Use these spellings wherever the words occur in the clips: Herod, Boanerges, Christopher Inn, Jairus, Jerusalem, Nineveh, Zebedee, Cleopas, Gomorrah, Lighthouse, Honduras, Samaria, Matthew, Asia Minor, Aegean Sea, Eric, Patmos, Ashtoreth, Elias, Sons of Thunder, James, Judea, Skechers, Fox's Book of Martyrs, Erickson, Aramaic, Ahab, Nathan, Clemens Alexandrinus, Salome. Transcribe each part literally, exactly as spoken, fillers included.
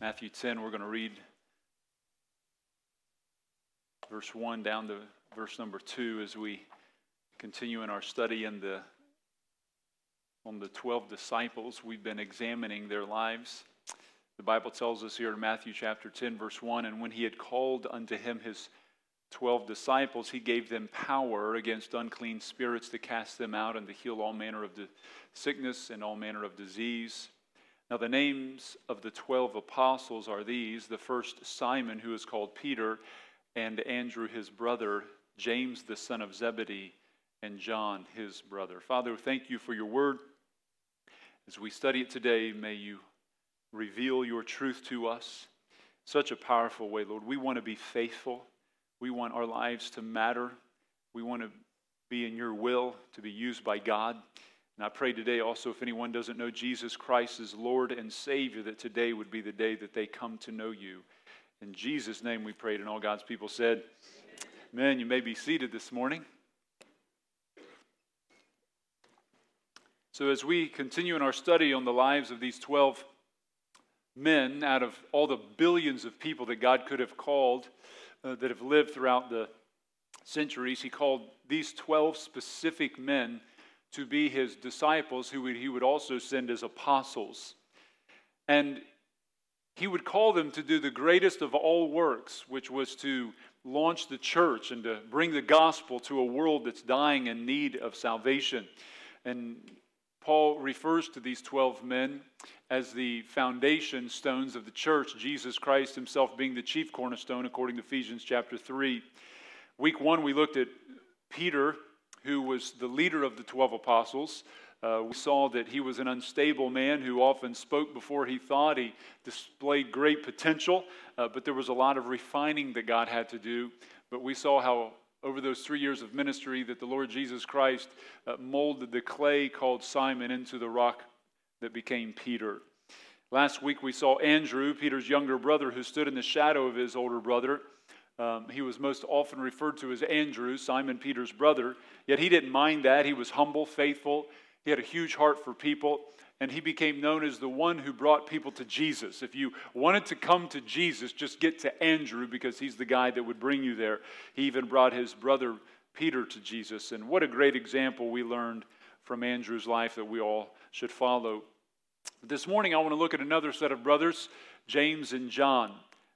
Matthew ten, we're going to read verse one down to verse number two as we continue in our study in the on the twelve disciples. We've been examining their lives. The Bible tells us here in Matthew chapter ten, verse one, and when he had called unto him his twelve disciples, he gave them power against unclean spirits to cast them out and to heal all manner of sickness and all manner of disease. Now the names of the twelve apostles are these: the first Simon, who is called Peter, and Andrew his brother, James the son of Zebedee, and John his brother. Father, thank you for your word. As we study it today, may you reveal your truth to us in such a powerful way, Lord. We want to be faithful. We want our lives to matter. We want to be in your will, to be used by God. And I pray today also, if anyone doesn't know Jesus Christ as Lord and Savior, that today would be the day that they come to know you. In Jesus' name we prayed, and all God's people said, amen. Amen. You may be seated this morning. So as we continue in our study on the lives of these twelve men, out of all the billions of people that God could have called, uh, that have lived throughout the centuries, he called these twelve specific men to be his disciples, who he would also send as apostles. And he would call them to do the greatest of all works, which was to launch the church and to bring the gospel to a world that's dying in need of salvation. And Paul refers to these twelve men as the foundation stones of the church, Jesus Christ himself being the chief cornerstone, according to Ephesians chapter three. Week one, we looked at Peter, who was the leader of the twelve apostles. Uh, we saw that he was an unstable man who often spoke before he thought. He displayed great potential, uh, but there was a lot of refining that God had to do. But we saw how over those three years of ministry that the Lord Jesus Christ uh, molded the clay called Simon into the rock that became Peter. Last week we saw Andrew, Peter's younger brother, who stood in the shadow of his older brother. Um, he was most often referred to as Andrew, Simon Peter's brother, yet he didn't mind that. He was humble, faithful. He had a huge heart for people, and he became known as the one who brought people to Jesus. If you wanted to come to Jesus, just get to Andrew, because he's the guy that would bring you there. He even brought his brother Peter to Jesus, and what a great example we learned from Andrew's life that we all should follow. This morning, I want to look at another set of brothers, James and John.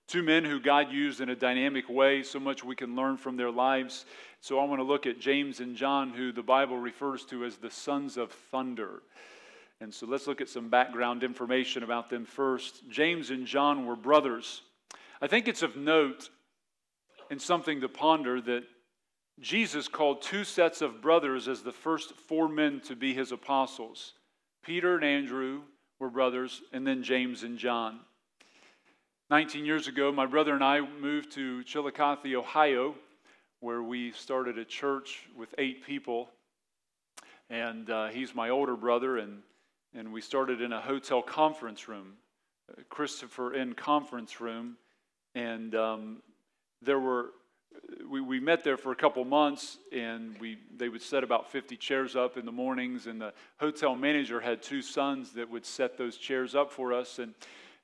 Two men who God used in a dynamic way, so much we can learn from their lives. So I want to look at James and John, who the Bible refers to as the Sons of Thunder. And so let's look at some background information about them first. James and John were brothers. I think it's of note and something to ponder that Jesus called two sets of brothers as the first four men to be his apostles. Peter and Andrew were brothers, and then James and John. nineteen years ago, my brother and I moved to Chillicothe, Ohio, where we started a church with eight people. And uh, he's my older brother, and, and we started in a hotel conference room, a Christopher Inn conference room. And um, there were we, we met there for a couple months, and we they would set about fifty chairs up in the mornings, and the hotel manager had two sons that would set those chairs up for us. And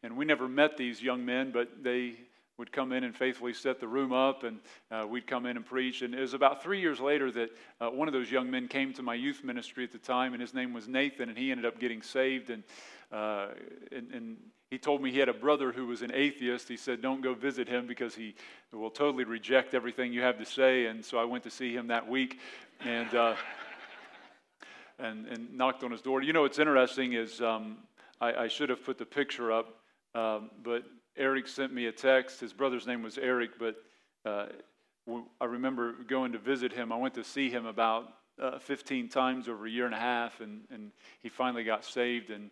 And we never met these young men, but they would come in and faithfully set the room up, and uh, we'd come in and preach. And it was about three years later that uh, one of those young men came to my youth ministry at the time, and his name was Nathan, and he ended up getting saved. And uh, and, and he told me he had a brother who was an atheist. He said, "Don't go visit him because he will totally reject everything you have to say." And so I went to see him that week, and uh, and, and knocked on his door. You know, what's interesting is um, I, I should have put the picture up. Um, but Eric sent me a text. His brother's name was Eric, but uh, I remember going to visit him. I went to see him about uh, fifteen times over a year and a half, and, and he finally got saved. And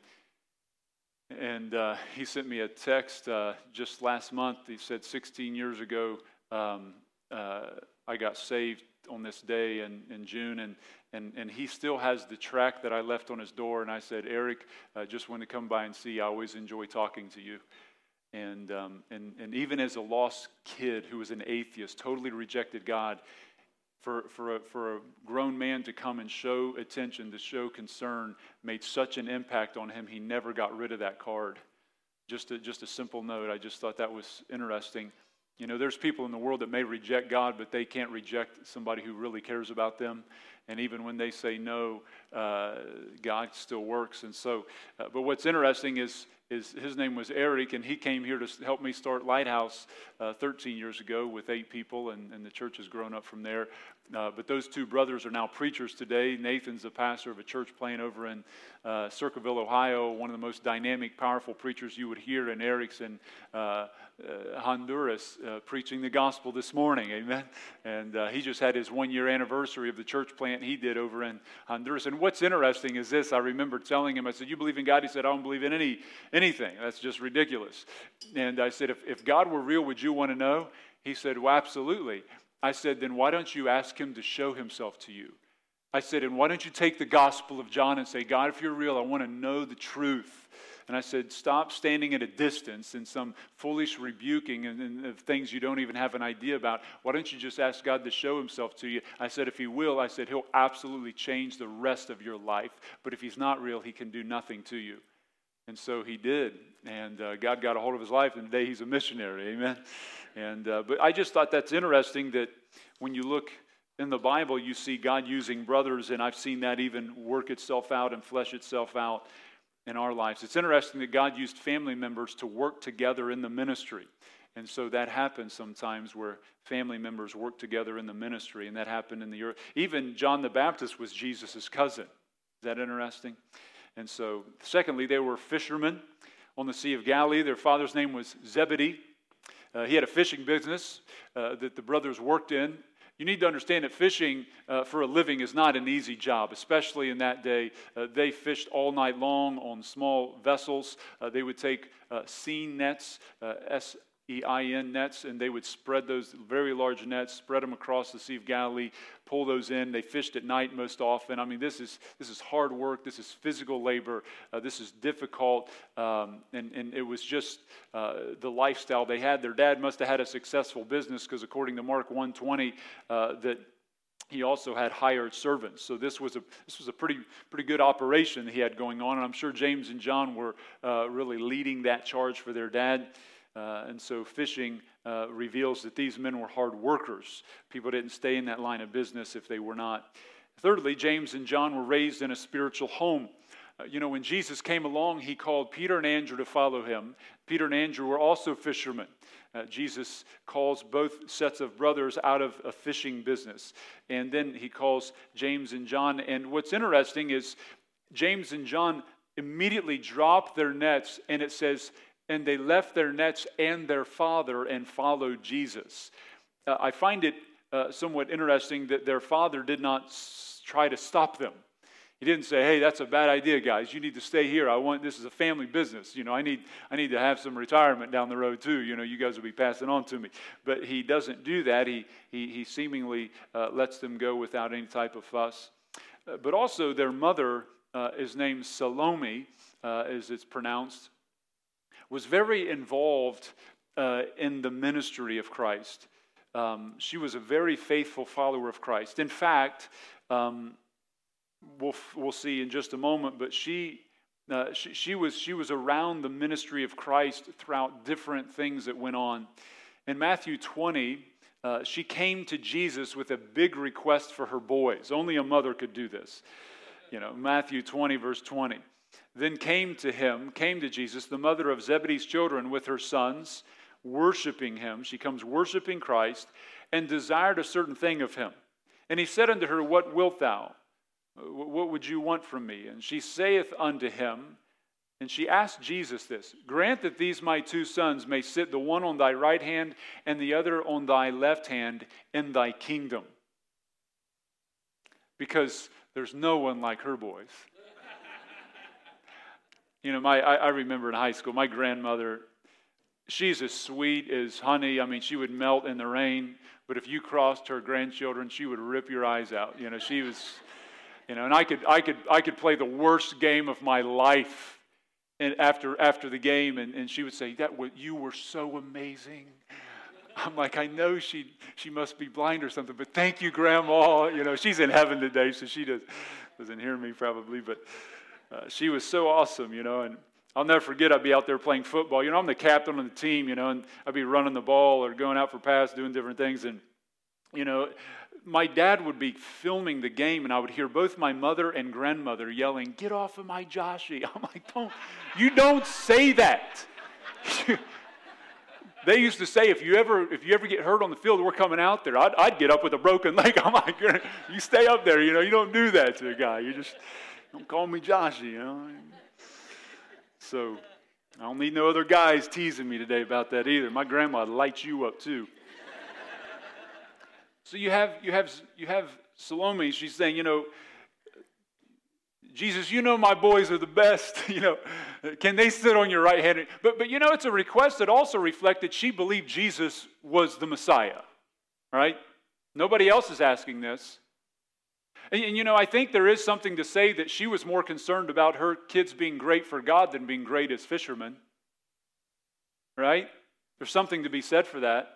and uh, he sent me a text uh, just last month. He said, sixteen years ago, um, uh, I got saved on this day in, in June, and, and, and he still has the tract that I left on his door. And I said, "Eric, I uh, just wanted to come by and see. I always enjoy talking to you." And, um, and, and even as a lost kid who was an atheist, totally rejected God, for, for, a, for a grown man to come and show attention, to show concern, made such an impact on him, he never got rid of that card. Just a, just a simple note. I just thought that was interesting. You know, there's people in the world that may reject God, but they can't reject somebody who really cares about them. And even when they say no, uh, God still works. And so, uh, but what's interesting is, is his name was Eric, and he came here to help me start Lighthouse uh, thirteen years ago with eight people, and, and the church has grown up from there. Uh, but those two brothers are now preachers today. Nathan's the pastor of a church plant over in uh, Circleville, Ohio, one of the most dynamic, powerful preachers you would hear, in Erickson, uh, uh, Honduras, uh, preaching the gospel this morning, amen? And uh, he just had his one-year anniversary of the church plant he did over in Honduras. And what's interesting is this. I remember telling him, I said, you believe in God? He said, I don't believe in any anything. That's just ridiculous. And I said, if, if God were real, would you want to know? He said, well, absolutely. I said, then why don't you ask him to show himself to you? I said, and why don't you take the gospel of John and say, God, if you're real, I want to know the truth. And I said, stop standing at a distance in some foolish rebuking and, and of things you don't even have an idea about. Why don't you just ask God to show himself to you? I said, if he will, I said, he'll absolutely change the rest of your life. But if he's not real, he can do nothing to you. And so he did, and uh, God got a hold of his life, and today he's a missionary, amen? And uh, but I just thought that's interesting that when you look in the Bible, you see God using brothers, and I've seen that even work itself out and flesh itself out in our lives. It's interesting that God used family members to work together in the ministry, and so that happens sometimes where family members work together in the ministry, and that happened in the earth. Even John the Baptist was Jesus' cousin. Is that interesting? And so, secondly, they were fishermen on the Sea of Galilee. Their father's name was Zebedee. Uh, he had a fishing business uh, that the brothers worked in. You need to understand that fishing uh, for a living is not an easy job, especially in that day. Uh, they fished all night long on small vessels. Uh, they would take uh, seine nets, uh, S. E I N nets, and they would spread those very large nets, spread them across the Sea of Galilee, pull those in. They fished at night most often. I mean, this is this is hard work. This is physical labor. Uh, this is difficult, um, and, and it was just uh, the lifestyle they had. Their dad must have had a successful business because according to Mark one twenty, uh, that he also had hired servants. So this was a this was a pretty pretty good operation that he had going on, and I'm sure James and John were uh, really leading that charge for their dad. Uh, and so fishing uh, reveals that these men were hard workers. People didn't stay in that line of business if they were not. Thirdly, James and John were raised in a spiritual home. Uh, you know, when Jesus came along, he called Peter and Andrew to follow him. Peter and Andrew were also fishermen. Uh, Jesus calls both sets of brothers out of a fishing business. And then he calls James and John. And what's interesting is James and John immediately dropped their nets, and it says, and they left their nets and their father and followed Jesus. Uh, I find it uh, somewhat interesting that their father did not s- try to stop them. He didn't say, hey, that's a bad idea, guys. You need to stay here. I want this is a family business. You know, I need I need to have some retirement down the road too. You know, you guys will be passing on to me. But he doesn't do that. He he, he seemingly uh, lets them go without any type of fuss. Uh, but also their mother uh, is named Salome, uh, as it's pronounced, was very involved uh, in the ministry of Christ. Um, she was a very faithful follower of Christ. In fact, um, we'll we'll see in just a moment, but she, uh, she she was she was around the ministry of Christ throughout different things that went on. In Matthew twenty, uh, she came to Jesus with a big request for her boys. Only a mother could do this. You know, Matthew twenty, verse twenty. Then came to him, came to Jesus, the mother of Zebedee's children with her sons, worshiping him. She comes worshiping Christ and desired a certain thing of him. And he said unto her, what wilt thou? What would you want from me? And she saith unto him, and she asked Jesus this, grant that these my two sons may sit the one on thy right hand and the other on thy left hand in thy kingdom. Because there's no one like her boys. You know, my I, I remember in high school, my grandmother, she's as sweet as honey. I mean, she would melt in the rain, but if you crossed her grandchildren, she would rip your eyes out. You know, she was, you know, and I could I could I could play the worst game of my life, and after after the game, and, and she would say, that was, you were so amazing. I'm like, I know she she must be blind or something, but thank you, Grandma. You know, she's in heaven today, so she does, doesn't hear me probably, but. Uh, she was so awesome, you know, and I'll never forget, I'd be out there playing football. You know, I'm the captain of the team, you know, and I'd be running the ball or going out for pass, doing different things. And, you know, my dad would be filming the game, and I would hear both my mother and grandmother yelling, "Get off of my Joshy." I'm like, don't, you don't say that. They used to say, if you ever if you ever get hurt on the field, we're coming out there. I'd, I'd get up with a broken leg. I'm like, you stay up there. You know, you don't do that to a guy. You just, don't call me Joshy, you know. So I don't need no other guys teasing me today about that either. My grandma lights you up too. So you have you have you have Salome. She's saying, you know, Jesus, you know my boys are the best. You know, can they sit on your right hand? But but you know, it's a request that also reflected she believed Jesus was the Messiah. All right, nobody else is asking this. And, and you know, I think there is something to say that she was more concerned about her kids being great for God than being great as fishermen. Right? There's something to be said for that.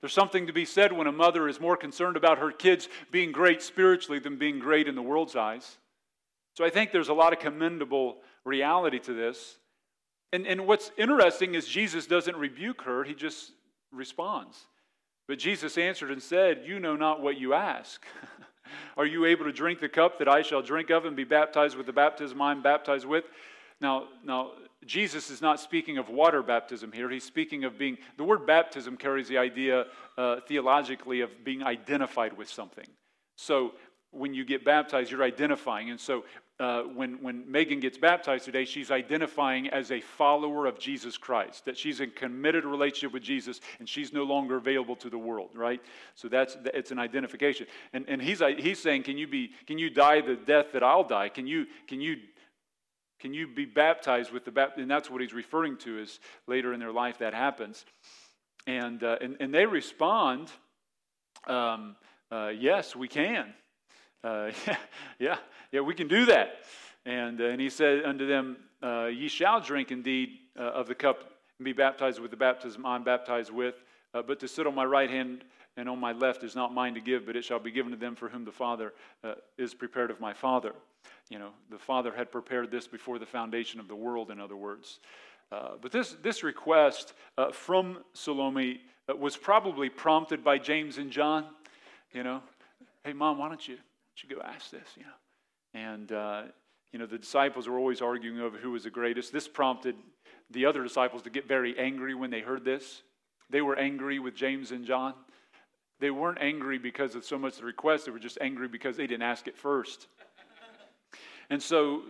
There's something to be said when a mother is more concerned about her kids being great spiritually than being great in the world's eyes. So I think there's a lot of commendable reality to this. And, and what's interesting is Jesus doesn't rebuke her, he just responds. But Jesus answered and said, "You know not what you ask." Are you able to drink the cup that I shall drink of and be baptized with the baptism I am baptized with? Now, now, Jesus is not speaking of water baptism here. He's speaking of being, the word baptism carries the idea uh, theologically of being identified with something. So when you get baptized, you're identifying. And so uh, when, when Megan gets baptized today, she's identifying as a follower of Jesus Christ, that she's in committed relationship with Jesus and she's no longer available to the world, right? So that's, it's an identification. And and he's he's saying, can you be, can you die the death that I'll die? Can you, can you, Can you be baptized with the baptism? And that's what he's referring to is later in their life that happens. And uh, and, and they respond, um, uh, yes, we can. Uh, yeah, yeah, yeah, we can do that. And, uh, and he said unto them, uh, ye shall drink indeed uh, of the cup and be baptized with the baptism I'm baptized with. Uh, but to sit on my right hand and on my left is not mine to give, but it shall be given to them for whom the Father uh, is prepared of my Father. You know, the Father had prepared this before the foundation of the world, in other words. Uh, but this this request uh, from Salome uh, was probably prompted by James and John. You know, hey, Mom, why don't you, why don't you go ask this, you know? And, uh, you know, the disciples were always arguing over who was the greatest. This prompted the other disciples to get very angry when they heard this. They were angry with James and John. They weren't angry because of so much the request. They were just angry because they didn't ask it first. And so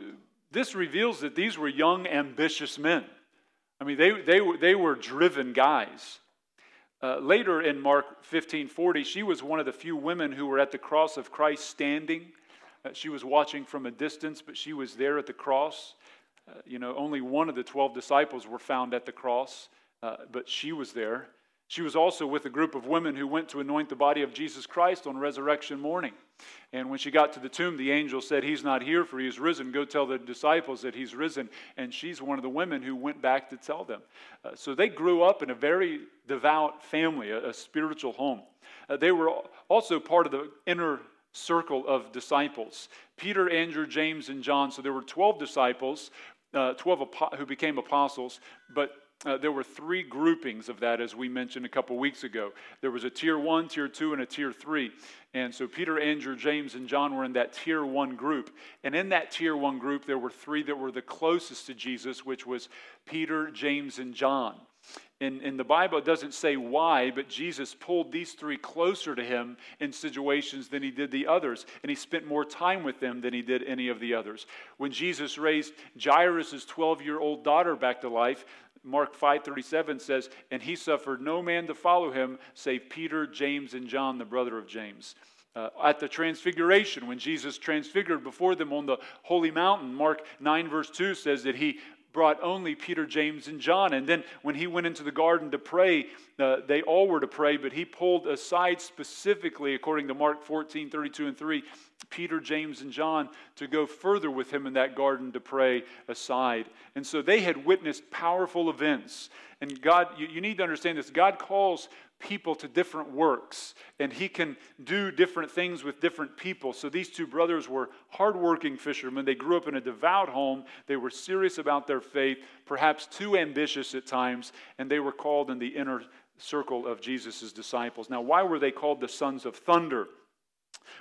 this reveals that these were young, ambitious men. I mean, they they were they were driven guys. Uh, later in Mark fifteen forty, she was one of the few women who were at the cross of Christ standing. Uh, she was watching from a distance, but she was there at the cross. Uh, you know, only one of the twelve disciples were found at the cross, uh, but she was there. She was also with a group of women who went to anoint the body of Jesus Christ on resurrection morning. And when she got to the tomb, the angel said, "He's not here, for he is risen. Go tell the disciples that he's risen." And she's one of the women who went back to tell them. Uh, so they grew up in a very devout family, a, a spiritual home. Uh, they were also part of the inner circle of disciples. Peter, Andrew, James, and John. So there were twelve disciples, uh, twelve apo- who became apostles, but Uh, there were three groupings of that, as we mentioned a couple weeks ago. There was a tier one, tier two, and a tier three. And so Peter, Andrew, James, and John were in that tier one group. And in that tier one group, there were three that were the closest to Jesus, which was Peter, James, and John. And, and the Bible doesn't say why, but Jesus pulled these three closer to him in situations than he did the others. And he spent more time with them than he did any of the others. When Jesus raised Jairus' twelve-year-old daughter back to life, Mark five thirty-seven says, "And he suffered no man to follow him, save Peter, James, and John, the brother of James." Uh, at the transfiguration, when Jesus transfigured before them on the holy mountain, Mark nine verse two says that he brought only Peter, James, and John. And then when he went into the garden to pray, uh, they all were to pray, but he pulled aside specifically, according to Mark fourteen thirty-two and three, Peter, James, and John to go further with him in that garden to pray aside. And so they had witnessed powerful events. And God, you, you need to understand this. God calls people to different works, and he can do different things with different people. So these two brothers were hardworking fishermen. They grew up in a devout home. They were serious about their faith, perhaps too ambitious at times, and they were called in the inner circle of Jesus' disciples. Now, why were they called the Sons of Thunder?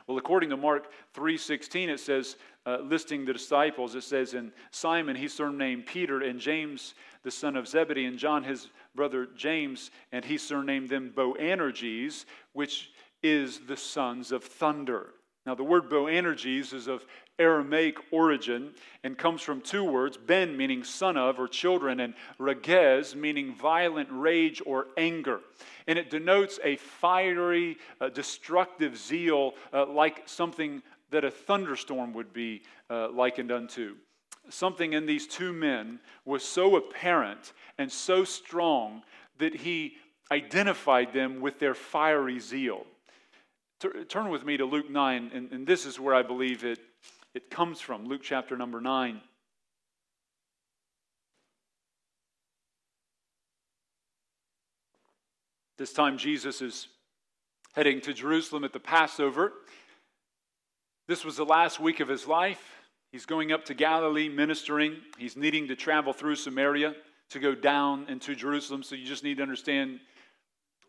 Well, according to Mark three sixteen, it says, uh, listing the disciples, it says, and Simon, he surnamed Peter, and James, the son of Zebedee, and John, his brother James, and he surnamed them Boanerges, which is the Sons of Thunder. Now, the word Boanerges is of Aramaic origin and comes from two words, ben meaning son of or children, and rages meaning violent rage or anger. And it denotes a fiery, uh, destructive zeal uh, like something that a thunderstorm would be uh, likened unto. Something in these two men was so apparent and so strong that he identified them with their fiery zeal. Turn with me to Luke nine, and, and this is where I believe it, it comes from. Luke chapter number nine. This time Jesus is heading to Jerusalem at the Passover. This was the last week of his life. He's going up to Galilee ministering. He's needing to travel through Samaria to go down into Jerusalem. So you just need to understand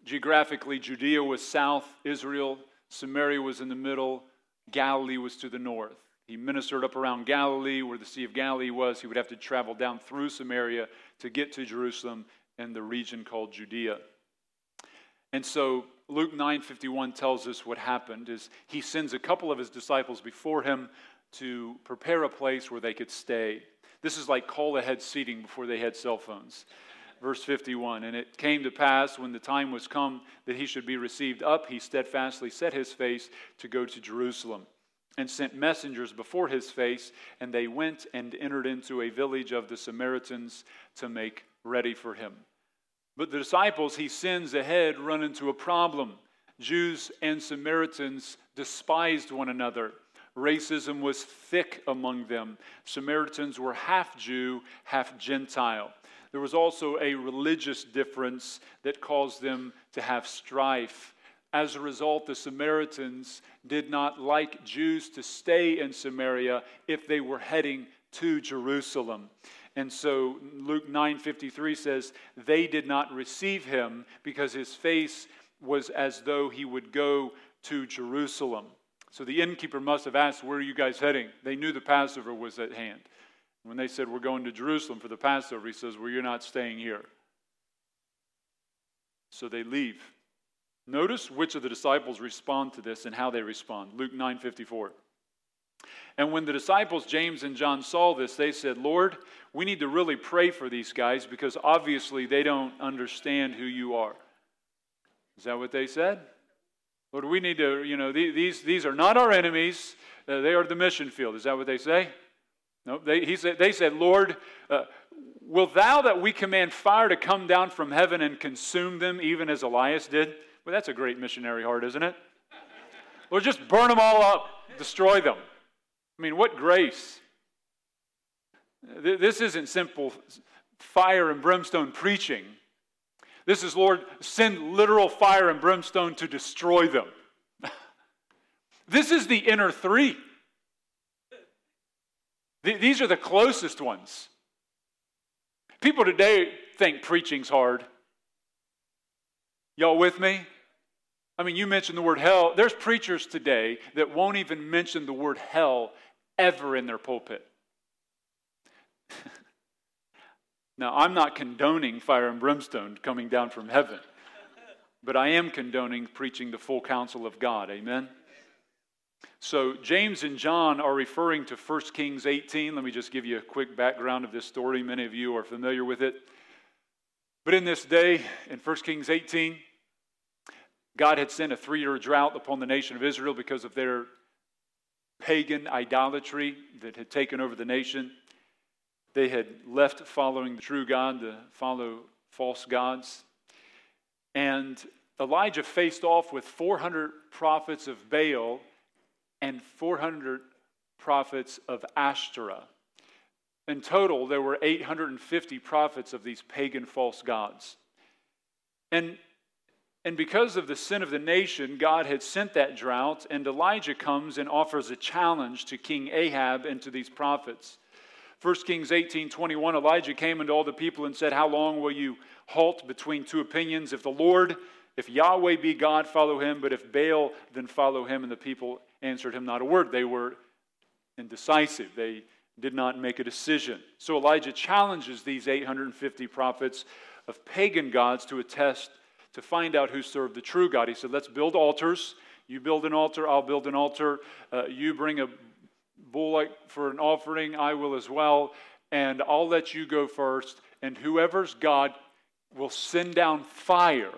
geographically, Judea was south, Israel, Samaria was in the middle, Galilee was to the north. He ministered up around Galilee, where the Sea of Galilee was. He would have to travel down through Samaria to get to Jerusalem and the region called Judea. And so Luke nine fifty-one tells us what happened is he sends a couple of his disciples before him to prepare a place where they could stay. This is like call-ahead seating before they had cell phones. Verse fifty-one, and it came to pass when the time was come that he should be received up, he steadfastly set his face to go to Jerusalem and sent messengers before his face, and they went and entered into a village of the Samaritans to make ready for him. But the disciples he sends ahead run into a problem. Jews and Samaritans despised one another. Racism was thick among them. Samaritans were half Jew, half Gentile. There was also a religious difference that caused them to have strife. As a result, the Samaritans did not like Jews to stay in Samaria if they were heading to Jerusalem. And so Luke nine fifty-three says, they did not receive him because his face was as though he would go to Jerusalem. So the innkeeper must have asked, where are you guys heading? They knew the Passover was at hand. When they said, we're going to Jerusalem for the Passover, he says, well, you're not staying here. So they leave. Notice which of the disciples respond to this and how they respond. Luke nine fifty-four. And when the disciples, James and John, saw this, they said, Lord, we need to really pray for these guys because obviously they don't understand who you are. Is that what they said? Lord, we need to, you know, these, these are not our enemies. Uh, they are the mission field. Is that what they say? No, they, he said, they said, Lord, uh, wilt thou that we command fire to come down from heaven and consume them, even as Elias did? Well, that's a great missionary heart, isn't it? Lord, just burn them all up, destroy them. I mean, what grace. This isn't simple fire and brimstone preaching. This is, Lord, send literal fire and brimstone to destroy them. This is the inner three. These are the closest ones. People today think preaching's hard. Y'all with me? I mean, you mentioned the word hell. There's preachers today that won't even mention the word hell ever in their pulpit. Now, I'm not condoning fire and brimstone coming down from heaven, but I am condoning preaching the full counsel of God. Amen? So James and John are referring to First Kings eighteen. Let me just give you a quick background of this story. Many of you are familiar with it. But in this day, in First Kings eighteen, God had sent a three-year drought upon the nation of Israel because of their pagan idolatry that had taken over the nation. They had left following the true God to follow false gods. And Elijah faced off with four hundred prophets of Baal and four hundred prophets of Ashtoreth. In total, there were eight hundred fifty prophets of these pagan false gods. And, and because of the sin of the nation, God had sent that drought, and Elijah comes and offers a challenge to King Ahab and to these prophets. First Kings eighteen twenty-one, Elijah came unto all the people and said, "How long will you halt between two opinions? If the Lord, if Yahweh be God, follow him, but if Baal, then follow him." And the people answered him not a word. They were indecisive. They did not make a decision. So Elijah challenges these eight hundred fifty prophets of pagan gods to a test to find out who served the true God. He said, "Let's build altars. You build an altar, I'll build an altar. Uh, you bring a bullock for an offering, I will as well, and I'll let you go first, and whoever's God will send down fire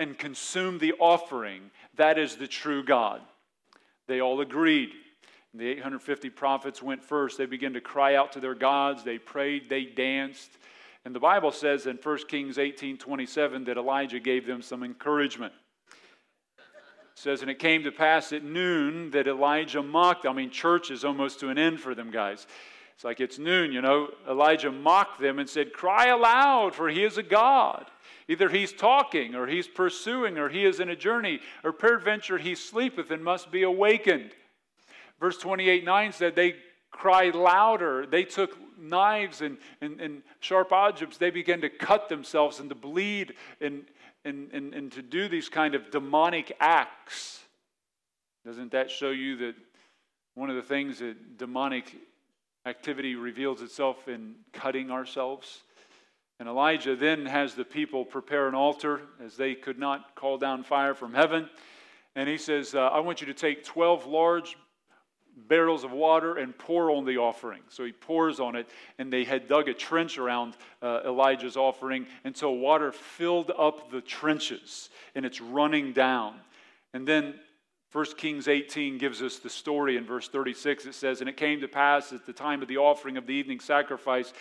and consume the offering. That is the true God." They all agreed. The eight hundred fifty prophets went first. They began to cry out to their gods. They prayed, they danced. And the Bible says in First Kings eighteen twenty-seven that Elijah gave them some encouragement. It says, "And it came to pass at noon that Elijah mocked them." I mean, church is almost to an end for them, guys. It's like it's noon, you know. Elijah mocked them and said, "Cry aloud, for he is a god. Either he's talking, or he's pursuing, or he is in a journey, or peradventure he sleepeth and must be awakened." Verse twenty-eight nine said they cried louder. They took knives and, and, and sharp objects. They began to cut themselves and to bleed and And, and and to do these kind of demonic acts. Doesn't that show you that one of the things that demonic activity reveals itself in cutting ourselves? And Elijah then has the people prepare an altar, as they could not call down fire from heaven. And he says, uh, "I want you to take twelve large barrels of water and pour on the offering." So he pours on it, and they had dug a trench around uh, Elijah's offering, and so water filled up the trenches, and it's running down. And then First Kings eighteen gives us the story in verse thirty-six. It says, "And it came to pass at the time of the offering of the evening sacrifice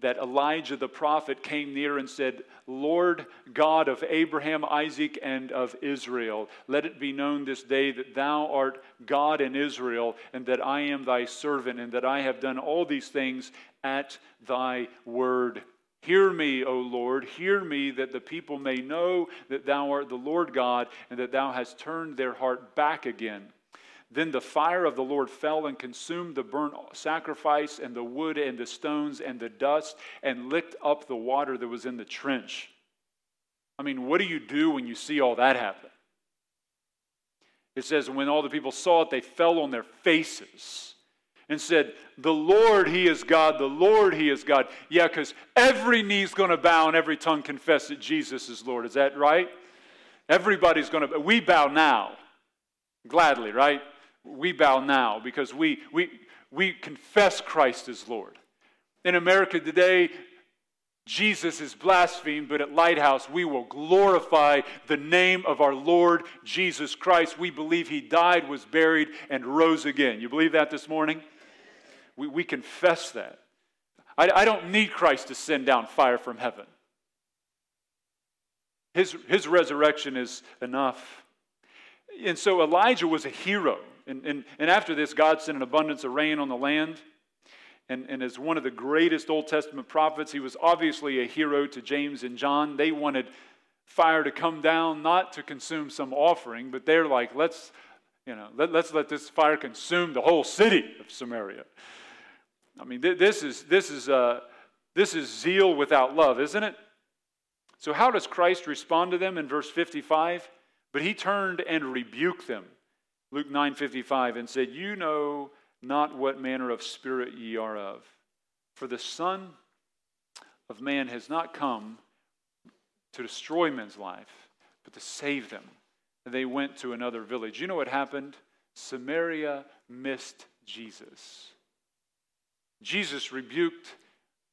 that Elijah the prophet came near and said, 'Lord God of Abraham, Isaac, and of Israel, let it be known this day that thou art God in Israel, and that I am thy servant, and that I have done all these things at thy word. Hear me, O Lord, hear me, that the people may know that thou art the Lord God, and that thou hast turned their heart back again.' Then the fire of the Lord fell and consumed the burnt sacrifice and the wood and the stones and the dust, and licked up the water that was in the trench." I mean, what do you do when you see all that happen? It says, "When all the people saw it, they fell on their faces and said, 'The Lord, He is God. The Lord, He is God.'" Yeah, because every knee's going to bow and every tongue confess that Jesus is Lord. Is that right? Everybody's going to. We bow now. Gladly, right? We bow now because we we we confess Christ as Lord. In America today, Jesus is blasphemed, but at Lighthouse, we will glorify the name of our Lord Jesus Christ. We believe He died, was buried, and rose again. You believe that this morning? We we confess that. I, I don't need Christ to send down fire from heaven. His His resurrection is enough. And so Elijah was a hero. And, and, and after this, God sent an abundance of rain on the land. And, and as one of the greatest Old Testament prophets, he was obviously a hero to James and John. They wanted fire to come down, not to consume some offering, but they're like, let's, you know, let, let's let this fire consume the whole city of Samaria. I mean, th- this is this is uh, this is zeal without love, isn't it? So how does Christ respond to them in verse fifty-five? "But he turned and rebuked them," Luke nine fifty-five, "and said, 'You know not what manner of spirit ye are of. For the Son of Man has not come to destroy men's life, but to save them.' And they went to another village." You know what happened? Samaria missed Jesus. Jesus rebuked,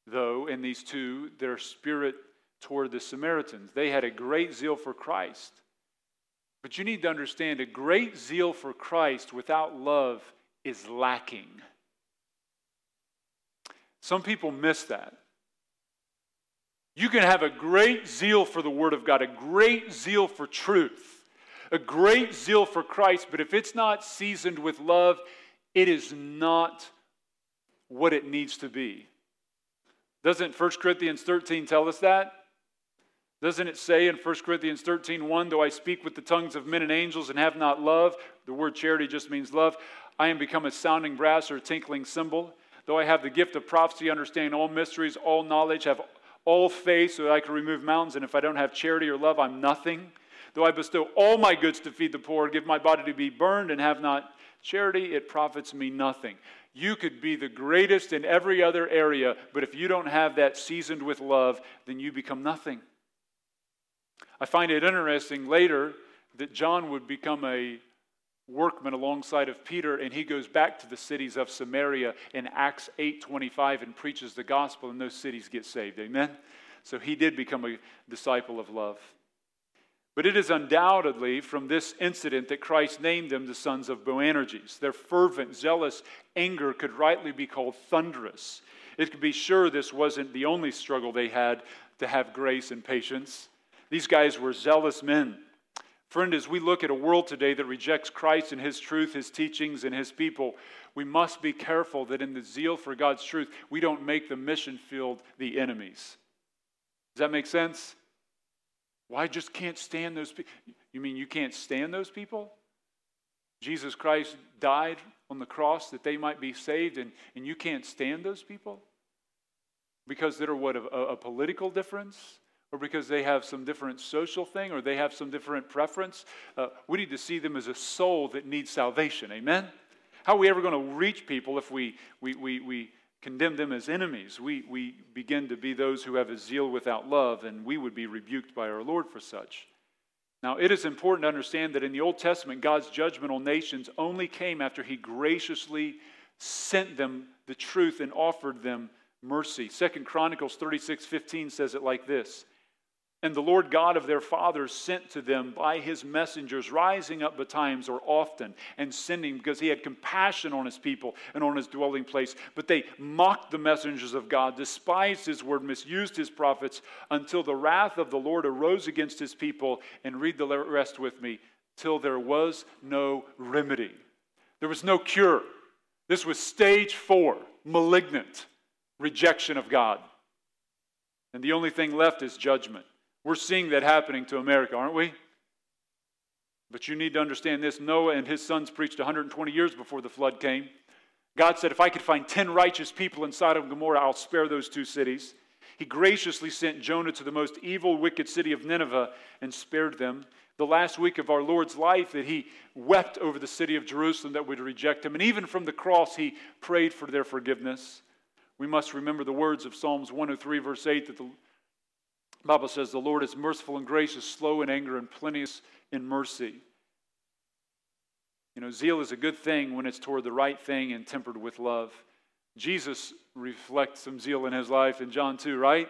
though, in these two, their spirit toward the Samaritans. They had a great zeal for Christ. But you need to understand, a great zeal for Christ without love is lacking. Some people miss that. You can have a great zeal for the Word of God, a great zeal for truth, a great zeal for Christ, but if it's not seasoned with love, it is not what it needs to be. Doesn't First Corinthians thirteen tell us that? Doesn't it say in First Corinthians thirteen, one, though I speak with the tongues of men and angels and have not love, the word charity just means love, I am become a sounding brass or a tinkling cymbal. Though I have the gift of prophecy, understand all mysteries, all knowledge, have all faith so that I can remove mountains, and if I don't have charity or love, I'm nothing. Though I bestow all my goods to feed the poor, give my body to be burned, and have not charity, it profits me nothing. You could be the greatest in every other area, but if you don't have that seasoned with love, then you become nothing. I find it interesting later that John would become a workman alongside of Peter, and he goes back to the cities of Samaria in Acts eight twenty-five and preaches the gospel, and those cities get saved. Amen? So he did become a disciple of love. But it is undoubtedly from this incident that Christ named them the sons of Boanerges. Their fervent, zealous anger could rightly be called thunderous. It could be sure this wasn't the only struggle they had to have grace and patience. These guys were zealous men. Friend, as we look at a world today that rejects Christ and His truth, His teachings, and His people, we must be careful that in the zeal for God's truth, we don't make the mission field the enemy's. Does that make sense? Well, I just can't stand those people. You mean you can't stand those people? Jesus Christ died on the cross that they might be saved, and, and you can't stand those people? Because they're what, a, a political difference? Or because they have some different social thing, or they have some different preference? Uh, we need to see them as a soul that needs salvation, amen? How are we ever going to reach people if we we we we condemn them as enemies? We, we begin to be those who have a zeal without love, and we would be rebuked by our Lord for such. Now, it is important to understand that in the Old Testament, God's judgment on nations only came after He graciously sent them the truth and offered them mercy. Second Chronicles thirty-six fifteen says it like this: and the Lord God of their fathers sent to them by His messengers, rising up betimes or often, and sending, because He had compassion on His people and on His dwelling place. But they mocked the messengers of God, despised His word, misused His prophets, until the wrath of the Lord arose against His people. And read the rest with me: till there was no remedy. There was no cure. This was stage four, malignant rejection of God. And the only thing left is judgment. We're seeing that happening to America, aren't we? But you need to understand this. Noah and his sons preached one hundred twenty years before the flood came. God said, if I could find ten righteous people in Sodom and Gomorrah, I'll spare those two cities. He graciously sent Jonah to the most evil, wicked city of Nineveh and spared them. The last week of our Lord's life, that He wept over the city of Jerusalem that would reject Him. And even from the cross, He prayed for their forgiveness. We must remember the words of Psalms one oh three, verse eight, that the Bible says, the Lord is merciful and gracious, slow in anger, and plenteous in mercy. You know, zeal is a good thing when it's toward the right thing and tempered with love. Jesus reflects some zeal in His life in John two, right?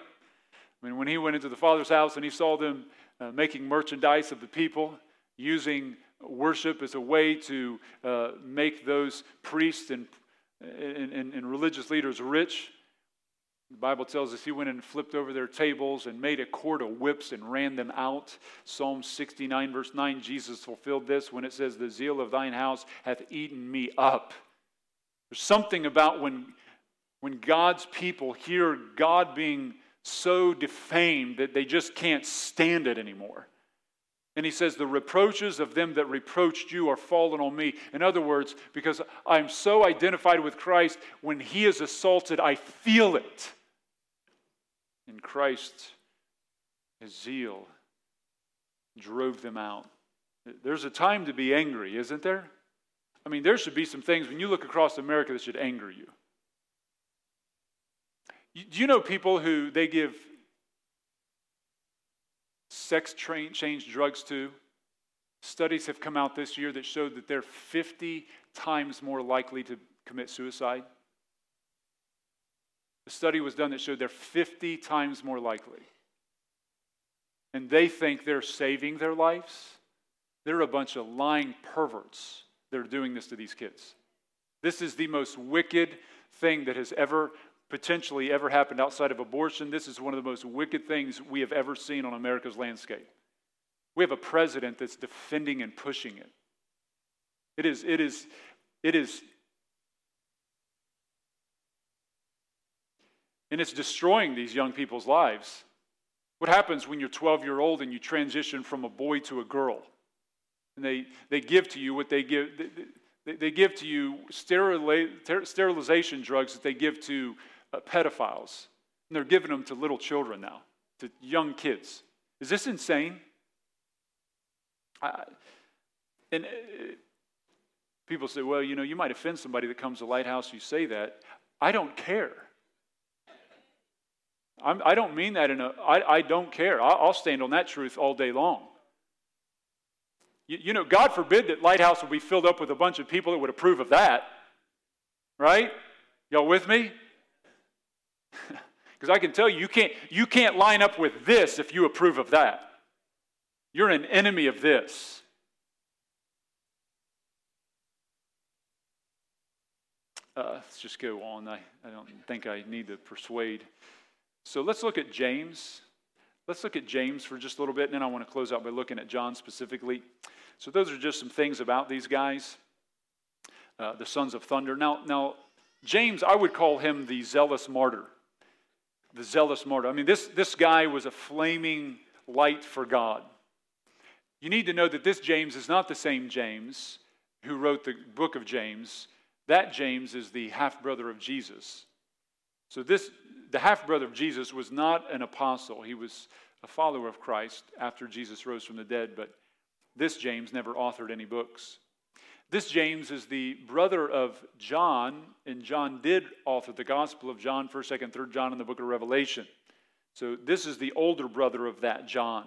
I mean, when He went into the Father's house and He saw them uh, making merchandise of the people, using worship as a way to uh, make those priests and, and, and, and religious leaders rich, the Bible tells us He went and flipped over their tables and made a cord of whips and ran them out. Psalm sixty-nine, verse nine, Jesus fulfilled this when it says, the zeal of thine house hath eaten me up. There's something about when, when God's people hear God being so defamed that they just can't stand it anymore. And He says, the reproaches of them that reproached you are fallen on me. In other words, because I'm so identified with Christ, when He is assaulted, I feel it. And Christ, His zeal, drove them out. There's a time to be angry, isn't there? I mean, there should be some things when you look across America that should anger you. Do you know people who they give sex train change drugs to? Studies have come out this year that showed that they're fifty times more likely to commit suicide. A study was done that showed they're fifty times more likely. And they think they're saving their lives. They're a bunch of lying perverts that are doing this to these kids. This is the most wicked thing that has ever potentially ever happened outside of abortion. This is one of the most wicked things we have ever seen on America's landscape. We have a president that's defending and pushing it. It is, it is, it is And it's destroying these young people's lives. What happens when you're twelve-year-old and you transition from a boy to a girl? And they, they give to you what they give. They, they give to you steril- sterilization drugs that they give to uh, pedophiles. And they're giving them to little children now, to young kids. Is this insane? I, and uh, people say, well, you know, you might offend somebody that comes to Lighthouse, you say that. I don't care. I'm, I don't mean that in a, I, I don't care. I'll, I'll stand on that truth all day long. You, you know, God forbid that Lighthouse would be filled up with a bunch of people that would approve of that. Right? Y'all with me? Because I can tell you, you can't, you can't line up with this if you approve of that. You're an enemy of this. Uh, let's just go on. I, I don't think I need to persuade. So let's look at James. Let's look at James for just a little bit, and then I want to close out by looking at John specifically. So those are just some things about these guys, uh, the Sons of Thunder. Now, now, James, I would call him the zealous martyr. The zealous martyr. I mean, this, this guy was a flaming light for God. You need to know that this James is not the same James who wrote the book of James. That James is the half-brother of Jesus. So this, the half-brother of Jesus was not an apostle. He was a follower of Christ after Jesus rose from the dead, but this James never authored any books. This James is the brother of John, and John did author the Gospel of John, first, second, third John, and the book of Revelation. So this is the older brother of that John.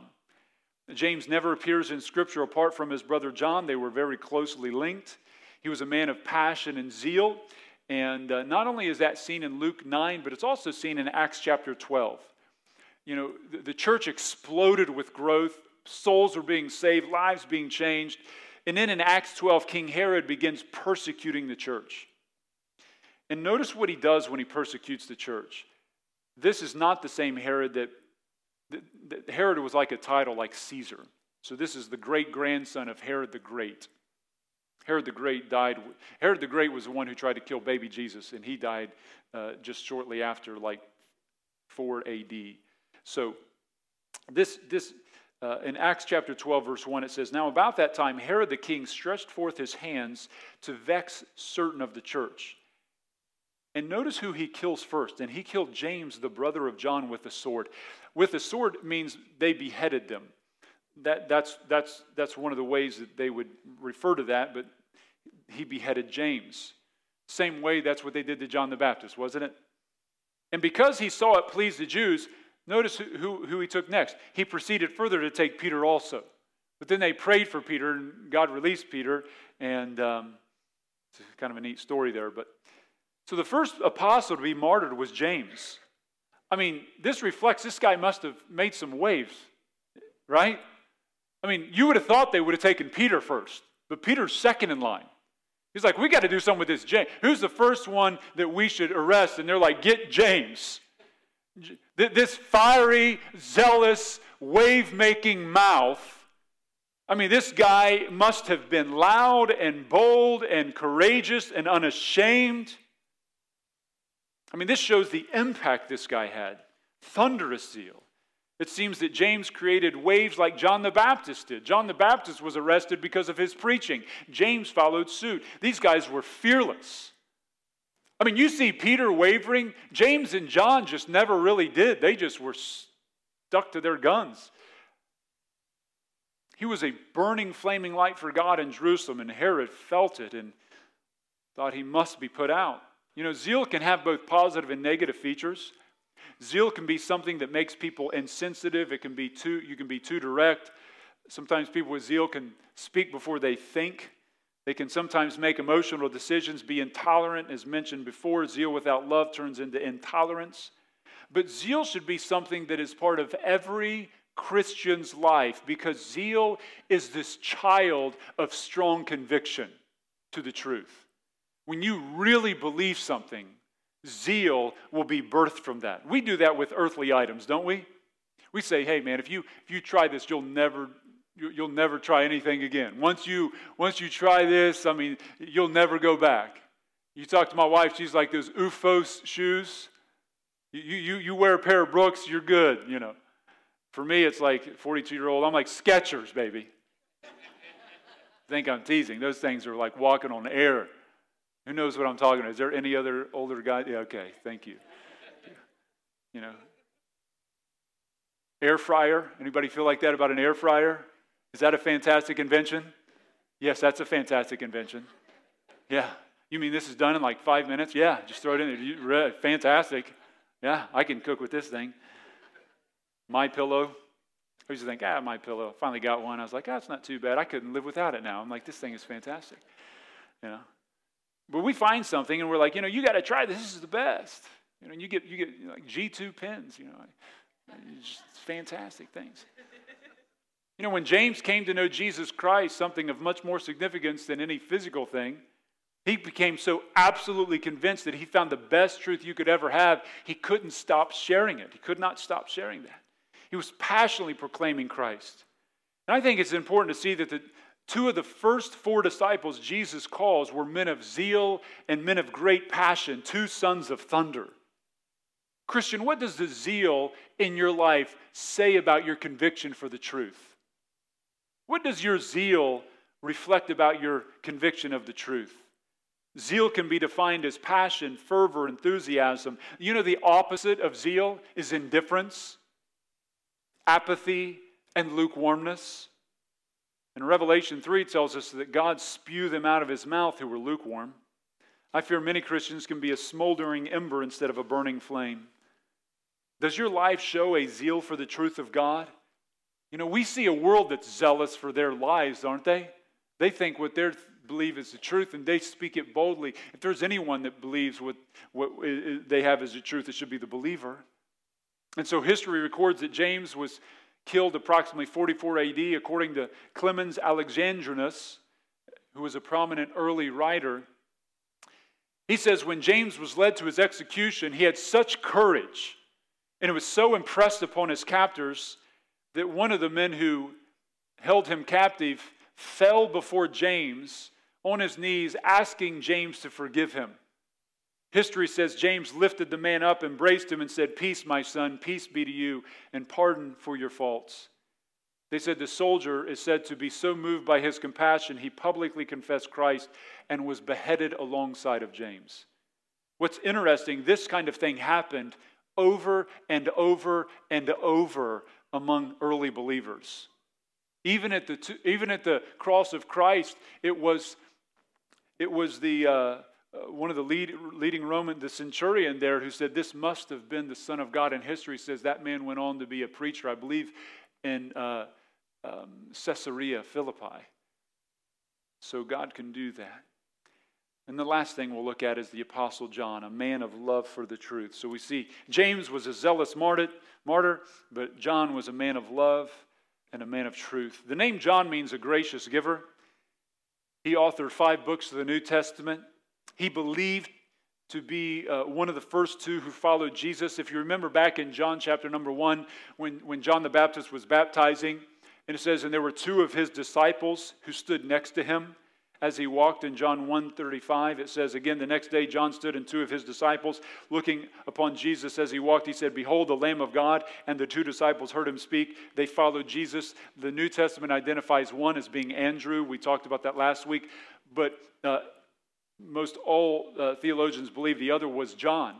James never appears in Scripture apart from his brother John. They were very closely linked. He was a man of passion and zeal. And uh, not only is that seen in Luke nine, but it's also seen in Acts chapter twelve. You know, the, the church exploded with growth. Souls were being saved, lives being changed. And then in Acts twelve, King Herod begins persecuting the church. And notice what he does when he persecutes the church. This is not the same Herod that, that, that Herod was like a title, like Caesar. So this is the great-grandson of Herod the Great. Herod the Great died. Herod the Great was the one who tried to kill baby Jesus, and he died uh, just shortly after, like four A D. So this this uh, in Acts chapter twelve, verse one, it says, "Now about that time, Herod the king stretched forth his hands to vex certain of the church." And notice who he kills first. And he killed James, the brother of John, with a sword. With a sword means they beheaded them. That, that's, that's, that's one of the ways that they would refer to that, but he beheaded James. Same way, that's what they did to John the Baptist, wasn't it? And because he saw it pleased the Jews, notice who, who, who he took next. He proceeded further to take Peter also. But then they prayed for Peter, and God released Peter, and um, it's kind of a neat story there. But so the first apostle to be martyred was James. I mean, this reflects, this guy must have made some waves, right? I mean, you would have thought they would have taken Peter first, but Peter's second in line. He's like, we got to do something with this James. Who's the first one that we should arrest? And they're like, get James. This fiery, zealous, wave-making mouth. I mean, this guy must have been loud and bold and courageous and unashamed. I mean, this shows the impact this guy had. Thunderous zeal. It seems that James created waves like John the Baptist did. John the Baptist was arrested because of his preaching. James followed suit. These guys were fearless. I mean, you see Peter wavering. James and John just never really did. They just were stuck to their guns. He was a burning, flaming light for God in Jerusalem, and Herod felt it and thought he must be put out. You know, zeal can have both positive and negative features. Zeal can be something that makes people insensitive. It can be too, you can be too direct. Sometimes people with zeal can speak before they think. They can sometimes make emotional decisions, be intolerant. As mentioned before, zeal without love turns into intolerance. But zeal should be something that is part of every Christian's life, because zeal is this child of strong conviction to the truth. When you really believe something, zeal will be birthed from that. We do that with earthly items, don't we? We say, "Hey, man, if you if you try this, you'll never you'll never try anything again. Once you once you try this, I mean, you'll never go back." You talk to my wife; she's like those U F O shoes. You you you wear a pair of Brooks, you're good, you know. For me, it's like forty-two-year-old. I'm like Skechers, baby. Think I'm teasing. Those things are like walking on air. Who knows what I'm talking about? Is there any other older guy? Yeah, okay, thank you. You know, air fryer. Anybody feel like that about an air fryer? Is that a fantastic invention? Yes, that's a fantastic invention. Yeah. You mean this is done in like five minutes? Yeah, just throw it in there. Fantastic. Yeah, I can cook with this thing. My Pillow. I used to think, ah, My Pillow. Finally got one. I was like, ah, it's not too bad. I couldn't live without it now. I'm like, this thing is fantastic. You know. But we find something and we're like, you know, you got to try this. This is the best. You know, and you get you get you know, like G two pens. You know, it's just fantastic things. You know, when James came to know Jesus Christ, something of much more significance than any physical thing, he became so absolutely convinced that he found the best truth you could ever have. He couldn't stop sharing it. He could not stop sharing that. He was passionately proclaiming Christ. And I think it's important to see that the two of the first four disciples Jesus calls were men of zeal and men of great passion, two sons of thunder. Christian, what does the zeal in your life say about your conviction for the truth? What does your zeal reflect about your conviction of the truth? Zeal can be defined as passion, fervor, enthusiasm. You know, the opposite of zeal is indifference, apathy, and lukewarmness. And Revelation three tells us that God spewed them out of his mouth who were lukewarm. I fear many Christians can be a smoldering ember instead of a burning flame. Does your life show a zeal for the truth of God? You know, we see a world that's zealous for their lives, aren't they? They think what they believe is the truth, and they speak it boldly. If there's anyone that believes what, what they have is the truth, it should be the believer. And so history records that James was killed approximately forty-four A D, according to Clemens Alexandrinus, who was a prominent early writer. He says, when James was led to his execution, he had such courage, and it was so impressed upon his captors that one of the men who held him captive fell before James on his knees, asking James to forgive him. History says James lifted the man up, embraced him, and said, "Peace, my son, peace be to you, and pardon for your faults." They said the soldier is said to be so moved by his compassion, he publicly confessed Christ and was beheaded alongside of James. What's interesting, this kind of thing happened over and over and over among early believers. Even at the two, even at the cross of Christ, it was it was the uh, one of the lead, leading Roman, the centurion there, who said this must have been the Son of God. And history says that man went on to be a preacher, I believe, in uh, um, Caesarea Philippi. So God can do that. And the last thing we'll look at is the Apostle John, a man of love for the truth. So we see James was a zealous martyr, martyr, but John was a man of love and a man of truth. The name John means a gracious giver. He authored five books of the New Testament. He believed to be uh, one of the first two who followed Jesus. If you remember back in John chapter number one, when, when John the Baptist was baptizing, and it says, and there were two of his disciples who stood next to him as he walked. In John one thirty-five, it says, again, the next day John stood and two of his disciples, looking upon Jesus as he walked. He said, "Behold, the Lamb of God," and the two disciples heard him speak. They followed Jesus. The New Testament identifies one as being Andrew. We talked about that last week, but uh, most all uh, theologians believe the other was John.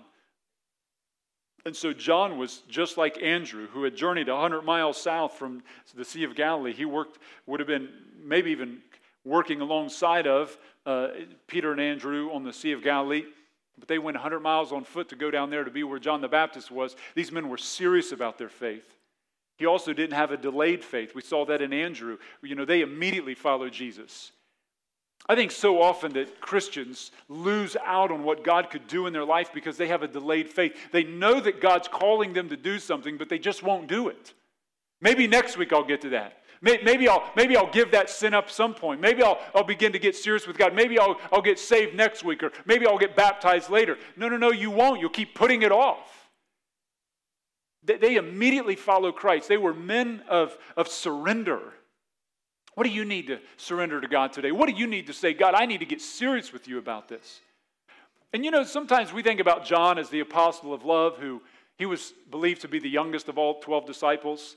And so John was just like Andrew, who had journeyed one hundred miles south from the Sea of Galilee. He worked, would have been maybe even working alongside of uh, Peter and Andrew on the Sea of Galilee. But they went one hundred miles on foot to go down there to be where John the Baptist was. These men were serious about their faith. He also didn't have a delayed faith. We saw that in Andrew. You know, they immediately followed Jesus. I think so often that Christians lose out on what God could do in their life because they have a delayed faith. They know that God's calling them to do something, but they just won't do it. Maybe next week I'll get to that. Maybe I'll, maybe I'll give that sin up some point. Maybe I'll, I'll begin to get serious with God. Maybe I'll, I'll get saved next week, or maybe I'll get baptized later. No, no, no, you won't. You'll keep putting it off. They, they immediately follow Christ. They were men of, of surrender. What do you need to surrender to God today? What do you need to say, God, I need to get serious with you about this? And you know, sometimes we think about John as the apostle of love who, He was believed to be the youngest of all twelve disciples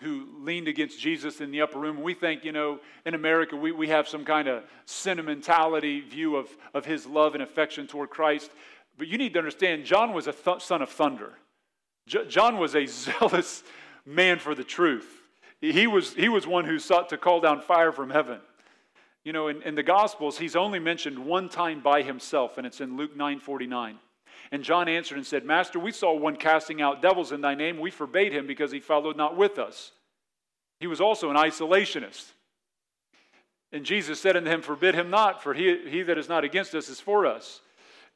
who leaned against Jesus in the upper room. We think, you know, in America, we, we have some kind of sentimentality view of, of his love and affection toward Christ. But you need to understand, John was a th- son of thunder. J- John was a zealous man for the truth. He was, he was one who sought to call down fire from heaven. You know, in, in the Gospels, he's only mentioned one time by himself, and it's in Luke nine forty-nine. And John answered and said, Master, we saw one casting out devils in thy name. We forbade him because he followed not with us. He was also an isolationist. And Jesus said unto him, Forbid him not, for he, he that is not against us is for us.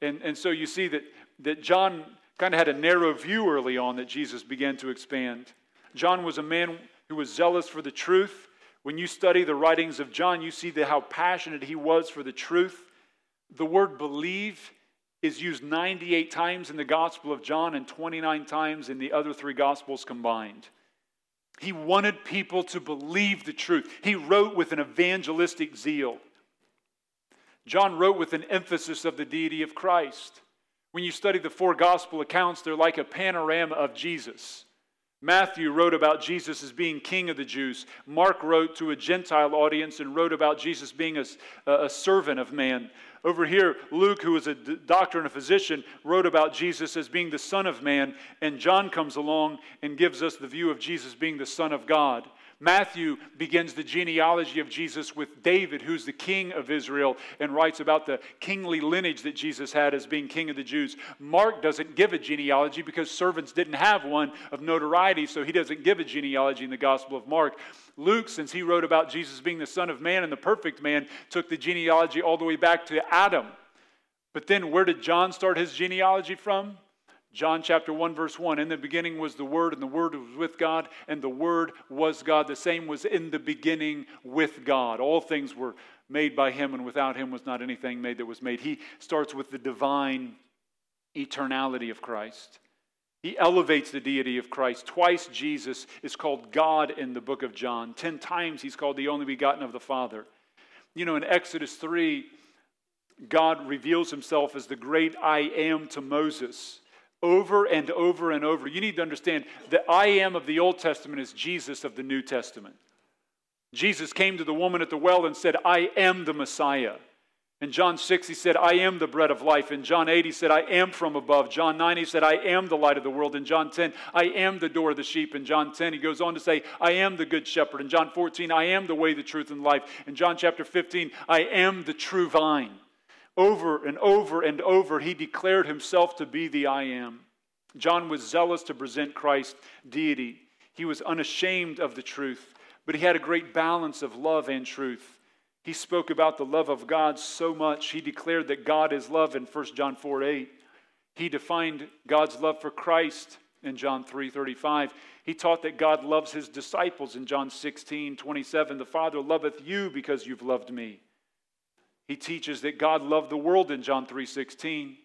And, and so you see that, that John kind of had a narrow view early on that Jesus began to expand. John was a man who was zealous for the truth. When you study the writings of John, you see that how passionate he was for the truth. The word believe is used ninety-eight times in the Gospel of John and twenty-nine times in the other three Gospels combined. He wanted people to believe the truth. He wrote with an evangelistic zeal. John wrote with an emphasis of the deity of Christ. When you study the four Gospel accounts, they're like a panorama of Jesus. Matthew wrote about Jesus as being king of the Jews. Mark wrote to a Gentile audience and wrote about Jesus being a, a servant of man. Over here, Luke, who was a doctor and a physician, wrote about Jesus as being the Son of Man, and John comes along and gives us the view of Jesus being the Son of God. Matthew begins the genealogy of Jesus with David, who's the king of Israel, and writes about the kingly lineage that Jesus had as being king of the Jews. Mark doesn't give a genealogy because servants didn't have one of notoriety, so he doesn't give a genealogy in the Gospel of Mark. Luke, since he wrote about Jesus being the Son of Man and the perfect man, took the genealogy all the way back to Adam. But then where did John start his genealogy from? John chapter one, verse one, in the beginning was the Word, and the Word was with God, and the Word was God. The same was in the beginning with God. All things were made by Him, and without Him was not anything made that was made. He starts with the divine eternality of Christ. He elevates the deity of Christ. Twice Jesus is called God in the book of John. Ten times He's called the only begotten of the Father. You know, in Exodus three, God reveals Himself as the great I Am to Moses. Over and over and over. You need to understand the I Am of the Old Testament is Jesus of the New Testament. Jesus came to the woman at the well and said, I am the Messiah. In John six, he said, I am the bread of life. In John eight, he said, I am from above. John nine, he said, I am the light of the world. In John ten, I am the door of the sheep. In John ten, he goes on to say, I am the good shepherd. In John fourteen, I am the way, the truth, and life. In John chapter fifteen, I am the true vine. Over and over and over, he declared himself to be the I Am. John was zealous to present Christ's deity. He was unashamed of the truth, but he had a great balance of love and truth. He spoke about the love of God so much, he declared that God is love in First John four eight. He defined God's love for Christ in John three thirty-five. He taught that God loves his disciples in John sixteen twenty-seven. The Father loveth you because you've loved me. He teaches that God loved the world in John three sixteen.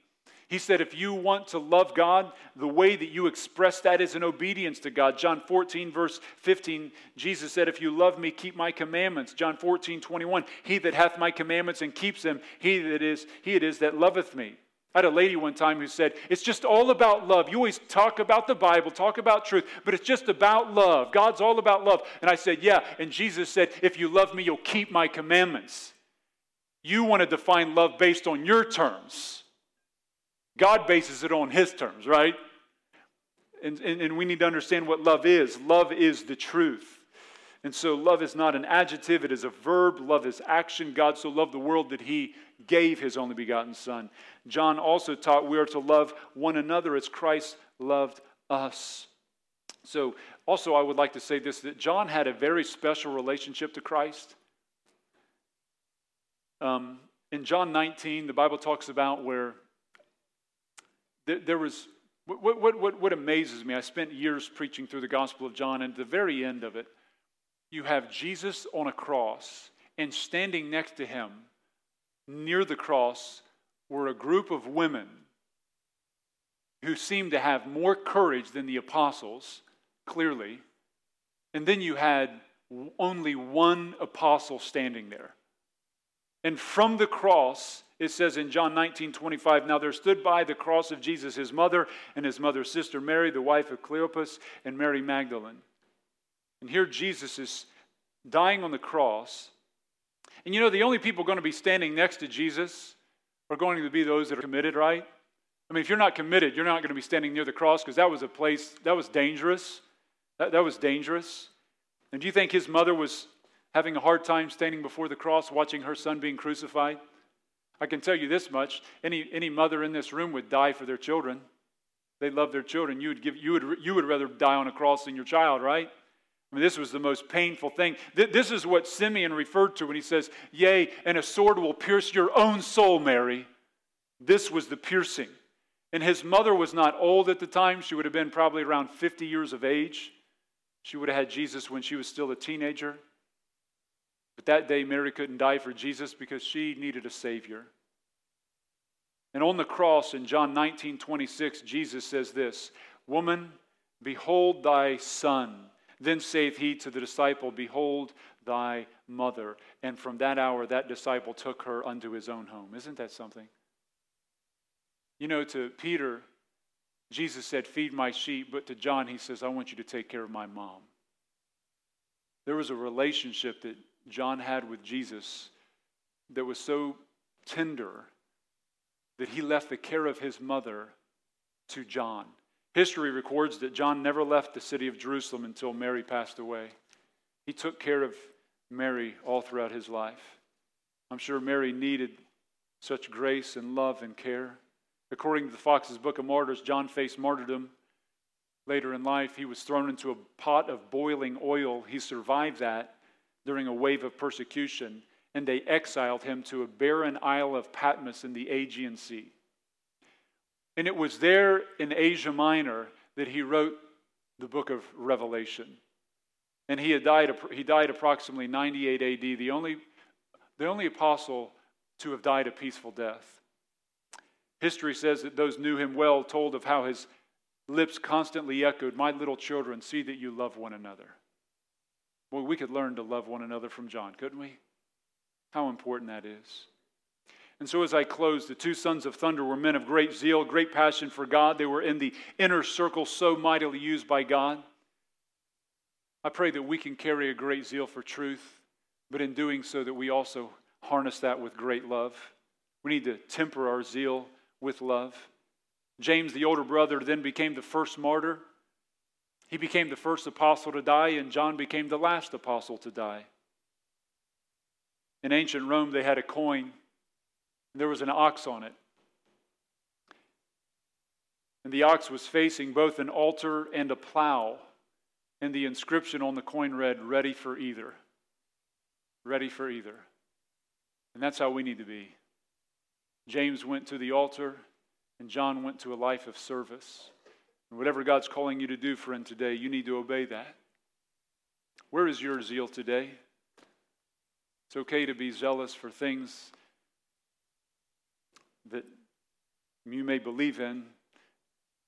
He said if you want to love God, the way that you express that is in obedience to God. John fourteen verse fifteen, Jesus said, if you love me, keep my commandments. John fourteen twenty-one, he that hath my commandments and keeps them, he that is, he it is that loveth me. I had a lady one time who said, it's just all about love. You always talk about the Bible, talk about truth, but it's just about love. God's all about love. And I said, yeah. And Jesus said, if you love me, you'll keep my commandments. You want to define love based on your terms. God bases it on His terms, right? And, and, and we need to understand what love is. Love is the truth. And so love is not an adjective. It is a verb. Love is action. God so loved the world that He gave His only begotten Son. John also taught we are to love one another as Christ loved us. So also I would like to say this, that John had a very special relationship to Christ. Um, in John nineteen, the Bible talks about where th- there was, what, what, what, what amazes me, I spent years preaching through the Gospel of John, and at the very end of it, you have Jesus on a cross, and standing next to him, near the cross, were a group of women who seemed to have more courage than the apostles, clearly, and then you had only one apostle standing there. And from the cross, It says in John nineteen twenty-five, "Now there stood by the cross of Jesus his mother and his mother's sister Mary, the wife of Cleopas, and Mary Magdalene." And here Jesus is dying on the cross. And you know, the only people going to be standing next to Jesus are going to be those that are committed, right? I mean, if you're not committed, you're not going to be standing near the cross, because that was a place, that was dangerous. That, that was dangerous. And do you think his mother was having a hard time standing before the cross, watching her son being crucified? I can tell you this much, any any mother in this room would die for their children. They love their children. You would give, you would, you would rather die on a cross than your child, right? I mean, this was the most painful thing. Th- this is what Simeon referred to when he says, "Yea, and a sword will pierce your own soul, Mary." This was the piercing. And his mother was not old at the time. She would have been probably around fifty years of age. She would have had Jesus when she was still a teenager. But that day, Mary couldn't die for Jesus because she needed a Savior. And on the cross in John nineteen twenty-six, Jesus says this, "Woman, behold thy son." Then saith he to the disciple, "Behold thy mother." And from that hour, that disciple took her unto his own home. Isn't that something? You know, to Peter, Jesus said, "Feed my sheep," but to John, he says, "I want you to take care of my mom." There was a relationship that John had with Jesus that was so tender that he left the care of his mother to John. History records that John never left the city of Jerusalem until Mary passed away. He took care of Mary all throughout his life. I'm sure Mary needed such grace and love and care. According to the Fox's Book of Martyrs, John faced martyrdom later in life. He was thrown into a pot of boiling oil. He survived that during a wave of persecution, and they exiled him to a barren isle of Patmos in the Aegean Sea. And it was there in Asia Minor that he wrote the book of Revelation. And he had died, he died approximately ninety-eight A D, the only, the only apostle to have died a peaceful death. History says that those knew him well told of how his lips constantly echoed, "My little children, see that you love one another." Well, we could learn to love one another from John, couldn't we? How important that is. And so as I close, the two sons of thunder were men of great zeal, great passion for God. They were in the inner circle so mightily used by God. I pray that we can carry a great zeal for truth, but in doing so that we also harness that with great love. We need to temper our zeal with love. James, the older brother, then became the first martyr. He became the first apostle to die, and John became the last apostle to die. In ancient Rome, they had a coin. There was an ox on it. And the ox was facing both an altar and a plow. And the inscription on the coin read, "Ready for either." Ready for either. And that's how we need to be. James went to the altar, and John went to a life of service. And whatever God's calling you to do, friend, today, you need to obey that. Where is your zeal today? It's okay to be zealous for things that you may believe in,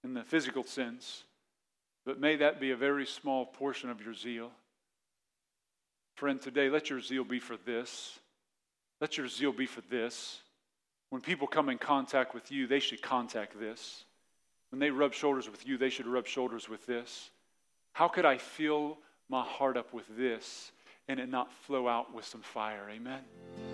in the physical sense, but may that be a very small portion of your zeal. Friend, today, let your zeal be for this. Let your zeal be for this. When people come in contact with you, they should contact this. When they rub shoulders with you, they should rub shoulders with this. How could I fill my heart up with this and it not flow out with some fire? Amen.